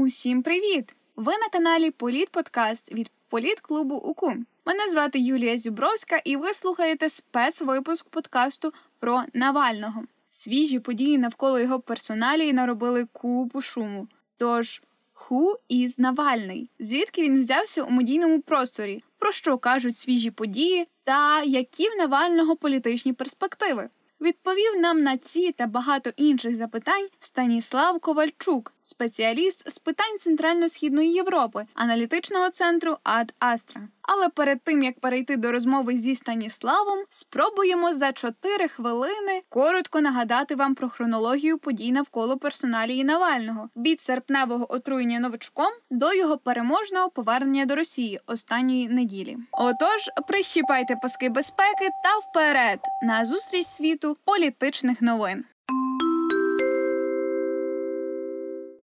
Усім привіт! Ви на каналі Політподкаст від Політклубу УКУ. Мене звати Юлія Зюбровська і ви слухаєте спецвипуск подкасту про Навального. Свіжі події навколо його персоналії наробили купу шуму. Тож, who is Навальний? Звідки він взявся у медійному просторі? Про що кажуть свіжі події? Та які в Навального політичні перспективи? Відповів нам на ці та багато інших запитань Станіслав Ковальчук, спеціаліст з питань Центрально-Східної Європи, аналітичного центру AD ASTRA. Але перед тим, як перейти до розмови зі Станіславом, спробуємо за 4 хвилини коротко нагадати вам про хронологію подій навколо персоналії Навального від серпневого отруєння новачком до його переможного повернення до Росії останньої неділі. Отож, прищіпайте паски безпеки та вперед на зустріч світу політичних новин.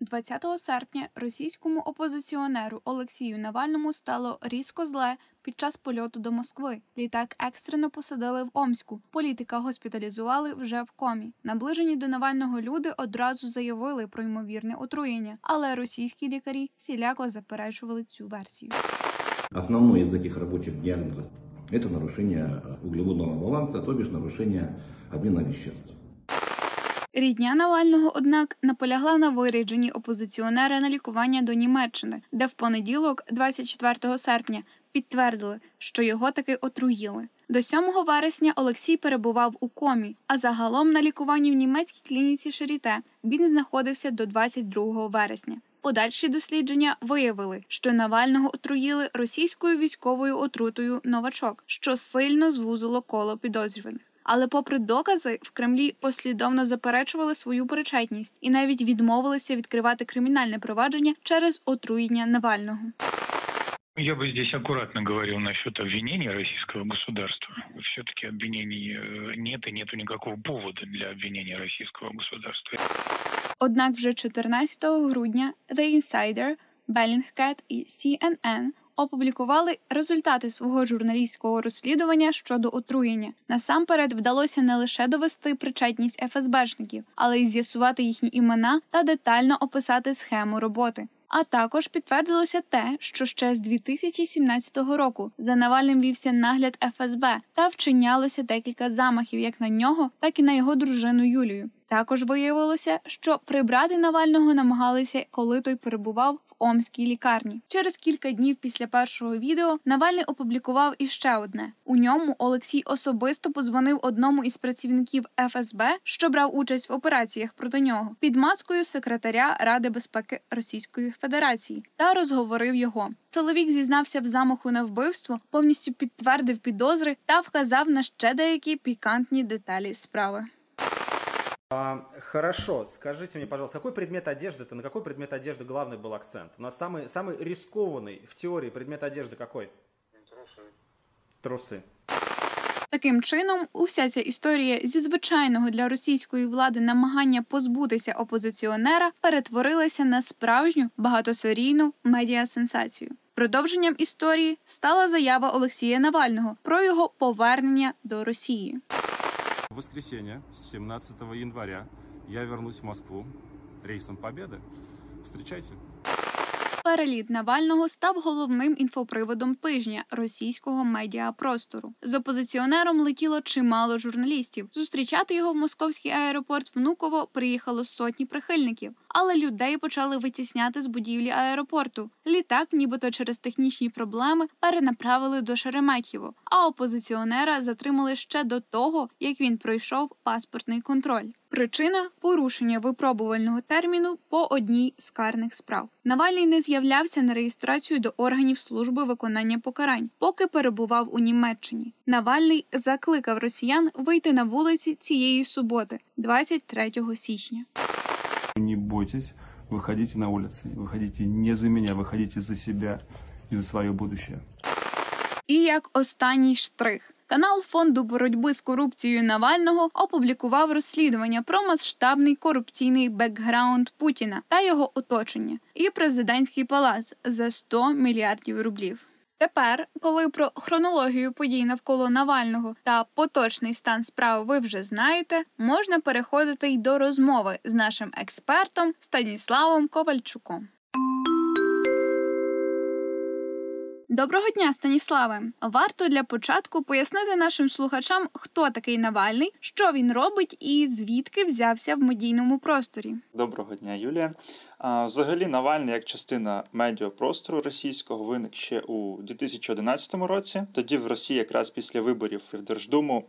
20 серпня російському опозиціонеру Олексію Навальному стало різко зле під час польоту до Москви. Літак екстрено посадили в Омську. Політика госпіталізували вже в комі. Наближені до Навального люди одразу заявили про ймовірне отруєння, але російські лікарі всіляко заперечували цю версію. Основний із таких робочих діагнозів – це нарушення вуглеводного балансу, тобто нарушення обміну веществ. Рідня Навального, однак, наполягла на вирядженні опозиціонера на лікування до Німеччини, де в понеділок, 24 серпня, підтвердили, що його таки отруїли. До 7 вересня Олексій перебував у комі, а загалом на лікуванні в німецькій клініці Шаріте він знаходився до 22 вересня. Подальші дослідження виявили, що Навального отруїли російською військовою отрутою «Новачок», що сильно звузило коло підозрюваних. Але попри докази, в Кремлі послідовно заперечували свою причетність і навіть відмовилися відкривати кримінальне провадження через отруєння Навального. Я бы здесь аккуратно говорил насчет обвинения российского государства. Все-таки обвинений нет и нету никакого повода для обвинения российского государства. Однак вже 14 грудня The Insider, Bellingcat і CNN – опублікували результати свого журналістського розслідування щодо отруєння. Насамперед вдалося не лише довести причетність ФСБшників, але й з'ясувати їхні імена та детально описати схему роботи. А також підтвердилося те, що ще з 2017 року за Навальним вівся нагляд ФСБ та вчинялося декілька замахів як на нього, так і на його дружину Юлію. Також виявилося, що прибрати Навального намагалися, коли той перебував в омській лікарні. Через кілька днів після першого відео Навальний опублікував іще одне. У ньому Олексій особисто подзвонив одному із працівників ФСБ, що брав участь в операціях проти нього, під маскою секретаря Ради безпеки Російської Федерації та розговорив його. Чоловік зізнався в замаху на вбивство, повністю підтвердив підозри та вказав на ще деякі пікантні деталі справи. Хорошо, скажите мне, пожалуйста, какой предмет одежды, на какой предмет одежды главный был акцент? У нас самый рискованный в теории предмет одежды какой? Трусы. Таким чином, уся ця історія зі звичайного для російської влади намагання позбутися опозиціонера перетворилася на справжню багатосерійну медіасенсацію. Продовженням історії стала заява Олексія Навального про його повернення до Росії. В воскресенье, 17 января, я вернусь в Москву рейсом Победы. Встречайте. Переліт Навального став головним інфоприводом тижня російського медіапростору. З опозиціонером летіло чимало журналістів. Зустрічати його в московський аеропорт Внуково приїхало сотні прихильників. Але людей почали витісняти з будівлі аеропорту. Літак, нібито через технічні проблеми, перенаправили до Шереметьєво, а опозиціонера затримали ще до того, як він пройшов паспортний контроль. Причина – порушення випробувального терміну по одній з карних справ. Навальний не з'являвся на реєстрацію до органів служби виконання покарань, поки перебував у Німеччині. Навальний закликав росіян вийти на вулиці цієї суботи, 23 січня. Не бойтесь, выходите на улицы, выходите не за меня, выходите за себя и за свое будущее. І як останній штрих. Канал Фонду боротьби з корупцією Навального опублікував розслідування про масштабний корупційний бекграунд Путіна та його оточення і президентський палац за 100 мільярдів рублів. Тепер, коли про хронологію подій навколо Навального та поточний стан справ ви вже знаєте, можна переходити й до розмови з нашим експертом Станіславом Ковальчуком. Доброго дня, Станіславе! Варто для початку пояснити нашим слухачам, хто такий Навальний, що він робить і звідки взявся в медійному просторі. Доброго дня, Юлія! Взагалі, Навальний як частина медіапростору російського виник ще у 2011 році. Тоді в Росії якраз після виборів в Держдуму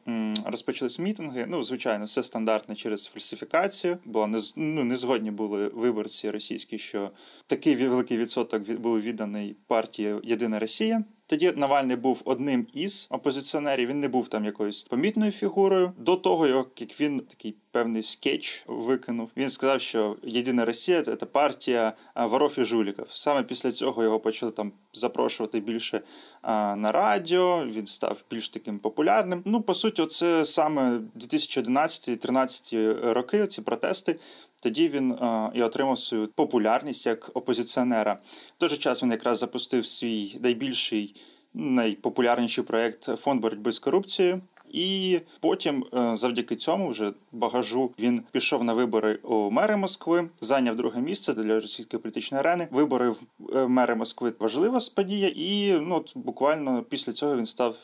розпочались мітинги. Ну, звичайно, все стандартно через фальсифікацію. Була незгодні були виборці російські, що такий великий відсоток був відданий партії «Єдина Росія». Тоді Навальний був одним із опозиціонерів, він не був там якоюсь помітною фігурою. До того, як він такий певний скетч викинув, він сказав, що «Єдина Росія» – це партія воров і жуліків. Саме після цього його почали там запрошувати більше на радіо, він став більш таким популярним. Ну, по суті, це саме 2011-2013 роки, ці протести. Тоді він і отримав свою популярність як опозиціонера. В той же час він якраз запустив свій найбільший, найпопулярніший проєкт «Фонд боротьби з корупцією». І потім, завдяки цьому вже багажу, він пішов на вибори у мери Москви, зайняв друге місце для російської політичної арени. Вибори в мери Москви – важлива подія, і буквально після цього він став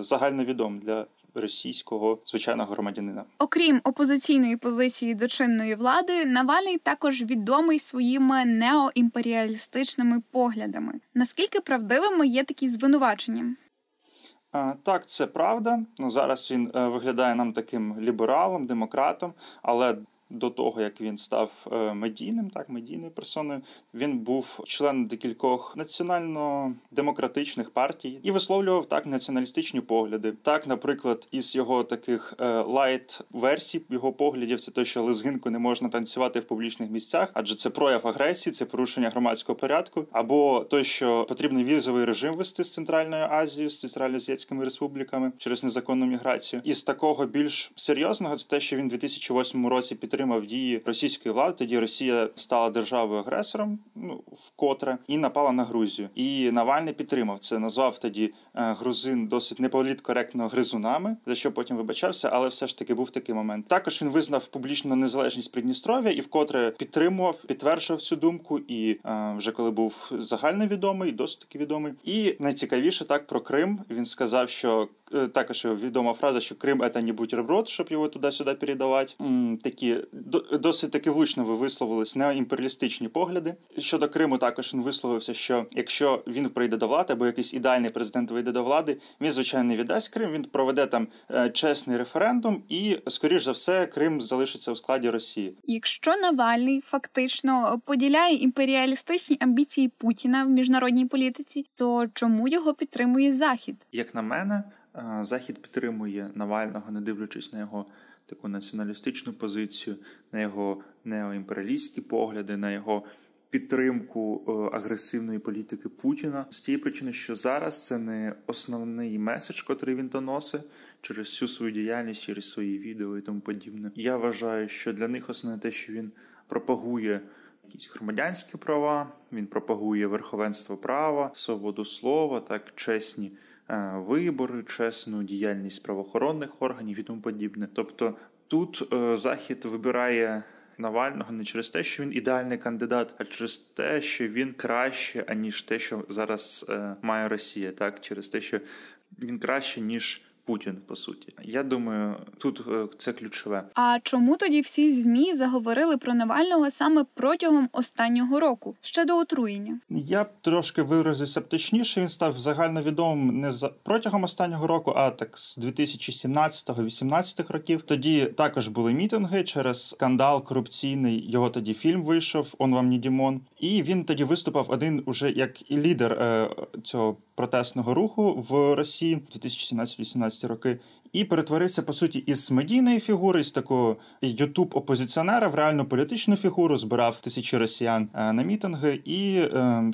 загальновідомим для російського звичайного громадянина. Окрім опозиційної позиції до чинної влади, Навальний також відомий своїми неоімперіалістичними поглядами. Наскільки правдивими є такі звинувачення? Так, це правда. Зараз він виглядає нам таким лібералом, демократом, але до того, як він став медійною персоною, він був членом декількох національно-демократичних партій і висловлював так націоналістичні погляди. Так, наприклад, із його таких лайт-версій, його поглядів, це те, що лезгинку не можна танцювати в публічних місцях, адже це прояв агресії, це порушення громадського порядку, або те, що потрібний візовий режим вести з Центральною Азією, з центральноазіатськими республіками через незаконну міграцію. Із такого більш серйозного, це те, що він у 2008 році підтримав дії російської влади, тоді Росія стала державою-агресором, вкотре, і напала на Грузію. І Навальний підтримав це, назвав тоді грузин досить неполіткоректно гризунами, за що потім вибачався, але все ж таки був такий момент. Також він визнав публічно незалежність Придністров'я і вкотре підтримував, підтверджував цю думку, і вже коли був загальновідомий, досить таки відомий. І найцікавіше так про Крим. Він сказав, що також відома фраза, що Крим – це не бутерброд, щоб його туди-сюди передавати. Такі досить таки влучно висловились неоімперіалістичні погляди. Щодо Криму також він висловився, що якщо він прийде до влади, або якийсь ідеальний президент вийде до влади, він, звичайно, не віддасть Крим, він проведе там чесний референдум і, скоріш за все, Крим залишиться у складі Росії. Якщо Навальний фактично поділяє імперіалістичні амбіції Путіна в міжнародній політиці, то чому його підтримує Захід? Як на мене, Захід підтримує Навального, не дивлячись на його таку націоналістичну позицію, на його неоімперіалістські погляди, на його підтримку агресивної політики Путіна. З тієї причини, що зараз це не основний меседж, котрий він доносить через всю свою діяльність, через свої відео і тому подібне. Я вважаю, що для них основне те, що він пропагує якісь громадянські права, він пропагує верховенство права, свободу слова, так, чесні вибори, чесну діяльність правоохоронних органів і тому подібне. Тобто тут Захід вибирає Навального не через те, що він ідеальний кандидат, а через те, що він краще, аніж те, що зараз має Росія, так, через те, що він краще, ніж Путін, по суті. Я думаю, тут це ключове. А чому тоді всі ЗМІ заговорили про Навального саме протягом останнього року, ще до отруєння? Я трошки виразився точніше. Він став загальновідомим не протягом останнього року, а так з 2017-2018 років. Тоді також були мітинги через скандал корупційний. Його тоді фільм вийшов «Он вам не Дімон». І він тоді виступав один уже як і лідер цього протестного руху в Росії 2017-2018 роки, і перетворився, по суті, із медійної фігури, з такого ютуб-опозиціонера в реальну політичну фігуру, збирав тисячі росіян на мітинги, і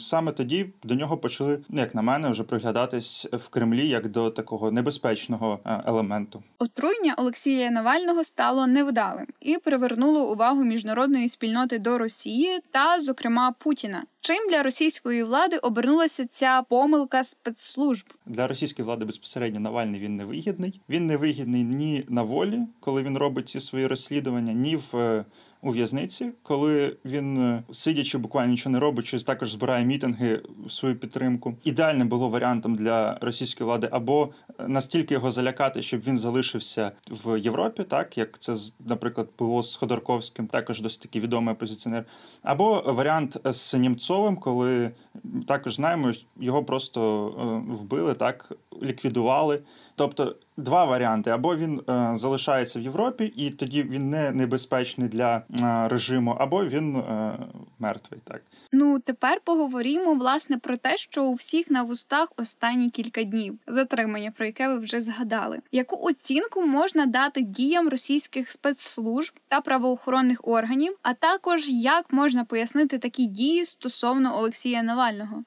саме тоді до нього почали, як на мене, вже приглядатись в Кремлі як до такого небезпечного елементу. Отруєння Олексія Навального стало невдалим і привернуло увагу міжнародної спільноти до Росії та, зокрема, Путіна. Чим для російської влади обернулася ця помилка спецслужб? Для російської влади безпосередньо Навальний він невигідний. Він невигідний ні на волі, коли він робить ці свої розслідування, ні в у в'язниці, коли він, сидячи, буквально нічого не робить, також збирає мітинги в свою підтримку. Ідеальним було варіантом для російської влади або настільки його залякати, щоб він залишився в Європі, так, як це, наприклад, було з Ходорковським, також досить такий відомий опозиціонер, або варіант з Німцовим, коли, також знаємо, його просто вбили, так, ліквідували. Тобто два варіанти. Або він залишається в Європі, і тоді він не небезпечний для режиму, або він мертвий. Так. Ну, тепер поговоримо, власне, про те, що у всіх на вустах останні кілька днів. Затримання, про яке ви вже згадали. Яку оцінку можна дати діям російських спецслужб та правоохоронних органів? А також, як можна пояснити такі дії стосовно Олексія Навального?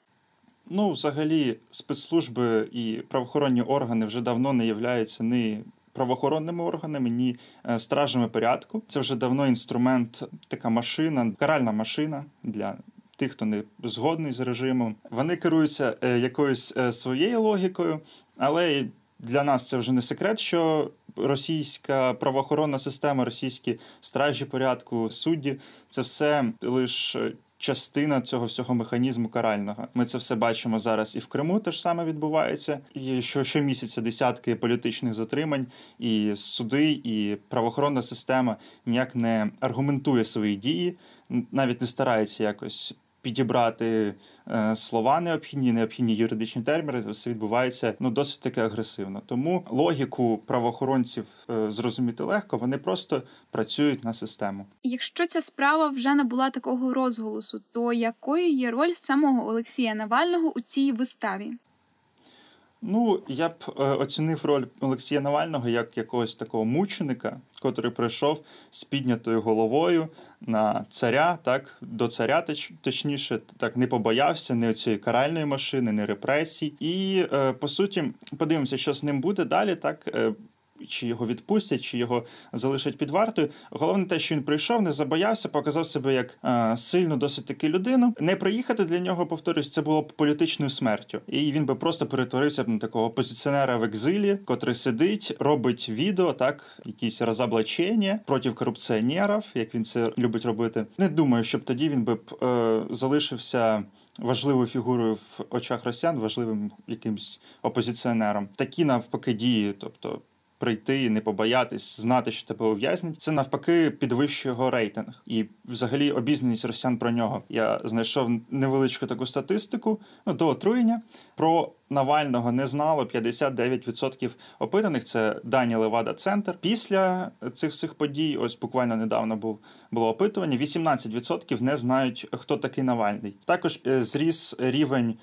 Ну, взагалі, спецслужби і правоохоронні органи вже давно не являються ні правоохоронними органами, ні стражами порядку. Це вже давно інструмент, така машина, каральна машина для тих, хто не згодний з режимом. Вони керуються якоюсь своєю логікою, але для нас це вже не секрет, що російська правоохоронна система, російські стражі порядку, судді – це все лише частина цього всього механізму карального. Ми це все бачимо зараз і в Криму те ж саме відбувається. І щомісяця десятки політичних затримань, і суди, і правоохоронна система ніяк не аргументує свої дії, навіть не старається якось підібрати слова необхідні юридичні терміни. Це все відбувається досить таки агресивно. Тому логіку правоохоронців зрозуміти легко, вони просто працюють на систему. Якщо ця справа вже набула такого розголосу, то якою є роль самого Олексія Навального у цій виставі? Ну, я б оцінив роль Олексія Навального як якогось такого мученика, котрий прийшов з піднятою головою на царя, так, до царя, точніше, так, не побоявся ні цієї каральної машини, ні репресій. І, по суті, подивимося, що з ним буде далі, так, чи його відпустять, чи його залишать під вартою. Головне те, що він прийшов, не забоявся, показав себе як сильну досить таки людину. Не приїхати для нього, повторюсь, це було б політичною смертю. І він би просто перетворився на такого опозиціонера в екзилі, котрий сидить, робить відео, так, якісь розоблачення проти корупціонерів, як він це любить робити. Не думаю, щоб тоді він би залишився важливою фігурою в очах росіян, важливим якимсь опозиціонером. Такі, навпаки, дії, тобто прийти, не побоятись, знати, що тебе ув'язнять, це навпаки підвищує його рейтинг. І взагалі обізнаність росіян про нього. Я знайшов невеличку таку статистику, до отруєння. Про Навального не знало 59% опитаних, це дані Левада-Центр. Після цих всіх подій, ось буквально недавно було опитування, 18% не знають, хто такий Навальний. Також зріс рівень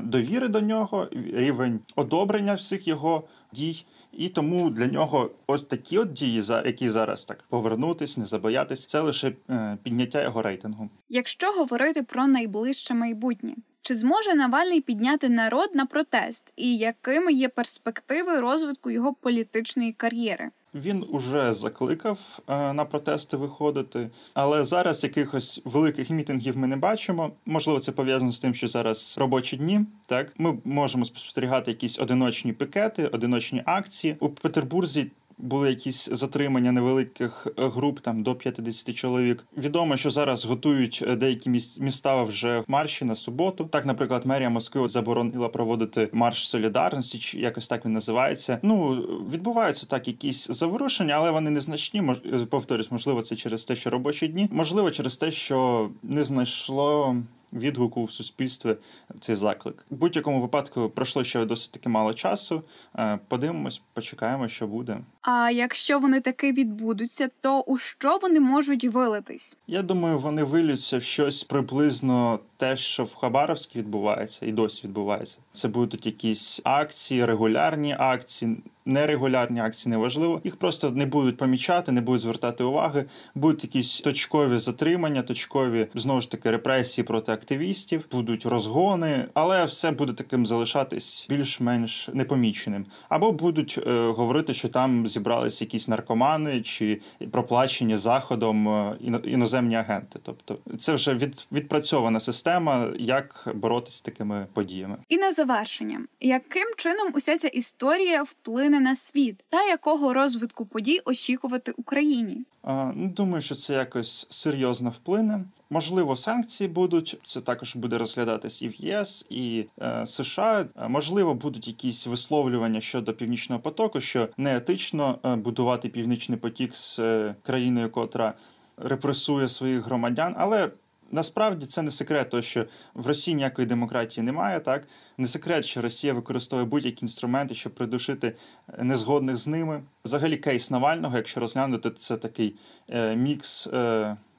довіри до нього, рівень одобрення всіх його дій. І тому для нього ось такі от дії, які зараз так повернутись, не забоятись, це лише підняття його рейтингу. Якщо говорити про найближче майбутнє, чи зможе Навальний підняти народ на протест? І якими є перспективи розвитку його політичної кар'єри? Він уже закликав на протести виходити, але зараз якихось великих мітингів ми не бачимо. Можливо, це пов'язано з тим, що зараз робочі дні. Так, ми можемо спостерігати якісь одиночні пікети, одиночні акції. У Петербурзі були якісь затримання невеликих груп, там до 50 чоловік. Відомо, що зараз готують деякі міста вже марші на суботу. Так, наприклад, мерія Москви заборонила проводити марш солідарності, чи якось так він називається. Відбуваються так якісь заворушення, але вони незначні. Повторюсь, можливо, це через те, що робочі дні. Можливо, через те, що не знайшло відгуку в суспільстві цей заклик. В будь-якому випадку пройшло ще досить таки мало часу. Подивимось, почекаємо, що буде. А якщо вони таки відбудуться, то у що вони можуть вилитись? Я думаю, вони вилються в щось приблизно те, що в Хабаровській відбувається і досі відбувається. Це будуть якісь акції, регулярні акції, нерегулярні акції, неважливо. Їх просто не будуть помічати, не будуть звертати уваги. Будуть якісь точкові затримання, точкові, знову ж таки, репресії проти активістів, будуть розгони, але все буде таким залишатись більш-менш непоміченим. Або будуть говорити, що там зібрались якісь наркомани чи проплачені заходом іноземні агенти. Тобто це вже відпрацьована система, як боротися з такими подіями. І на завершення. Яким чином уся ця історія вплине новини на світ та якого розвитку подій очікувати Україні? Не думаю, що це якось серйозно вплине. Можливо, санкції будуть, це також буде розглядатись і в ЄС, і США. Можливо, будуть якісь висловлювання щодо Північного потоку, що неетично будувати Північний потік з країною, котра репресує своїх громадян, але насправді це не секрет, то що в Росії ніякої демократії немає, так? Не секрет, що Росія використовує будь-які інструменти, щоб придушити незгодних з ними. Взагалі кейс Навального, якщо розглянути, це такий мікс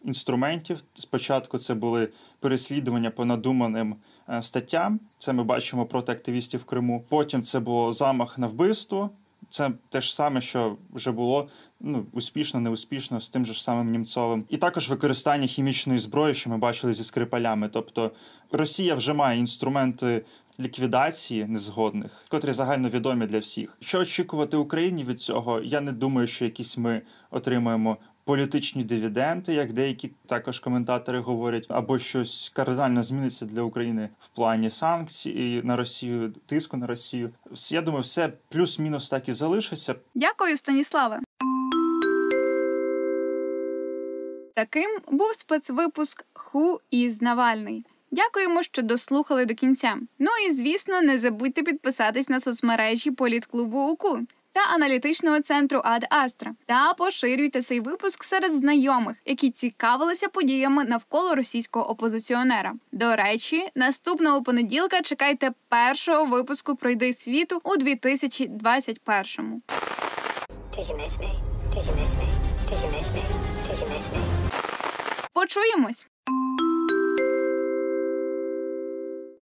інструментів. Спочатку це були переслідування по надуманим статтям, це ми бачимо проти активістів в Криму. Потім це було замах на вбивство. Це те ж саме, що вже було успішно, неуспішно з тим же ж самим Німцовим. І також використання хімічної зброї, що ми бачили зі Скрипалями. Тобто Росія вже має інструменти ліквідації незгодних, котрі загальновідомі для всіх. Що очікувати Україні від цього? Я не думаю, що якісь ми отримаємо політичні дивіденди, як деякі також коментатори говорять, або щось кардинально зміниться для України в плані санкцій на Росію, тиску на Росію. Я думаю, все плюс-мінус так і залишиться. Дякую, Станіславе. Таким був спецвипуск «Who is Навальний». Дякуємо, що дослухали до кінця. Ну і, звісно, не забудьте підписатись на соцмережі Політклубу УКУ та аналітичного центру AD ASTRA. Та поширюйте цей випуск серед знайомих, які цікавилися подіями навколо російського опозиціонера. До речі, наступного понеділка чекайте першого випуску «Пройди світу» у 2021-му. Почуємось!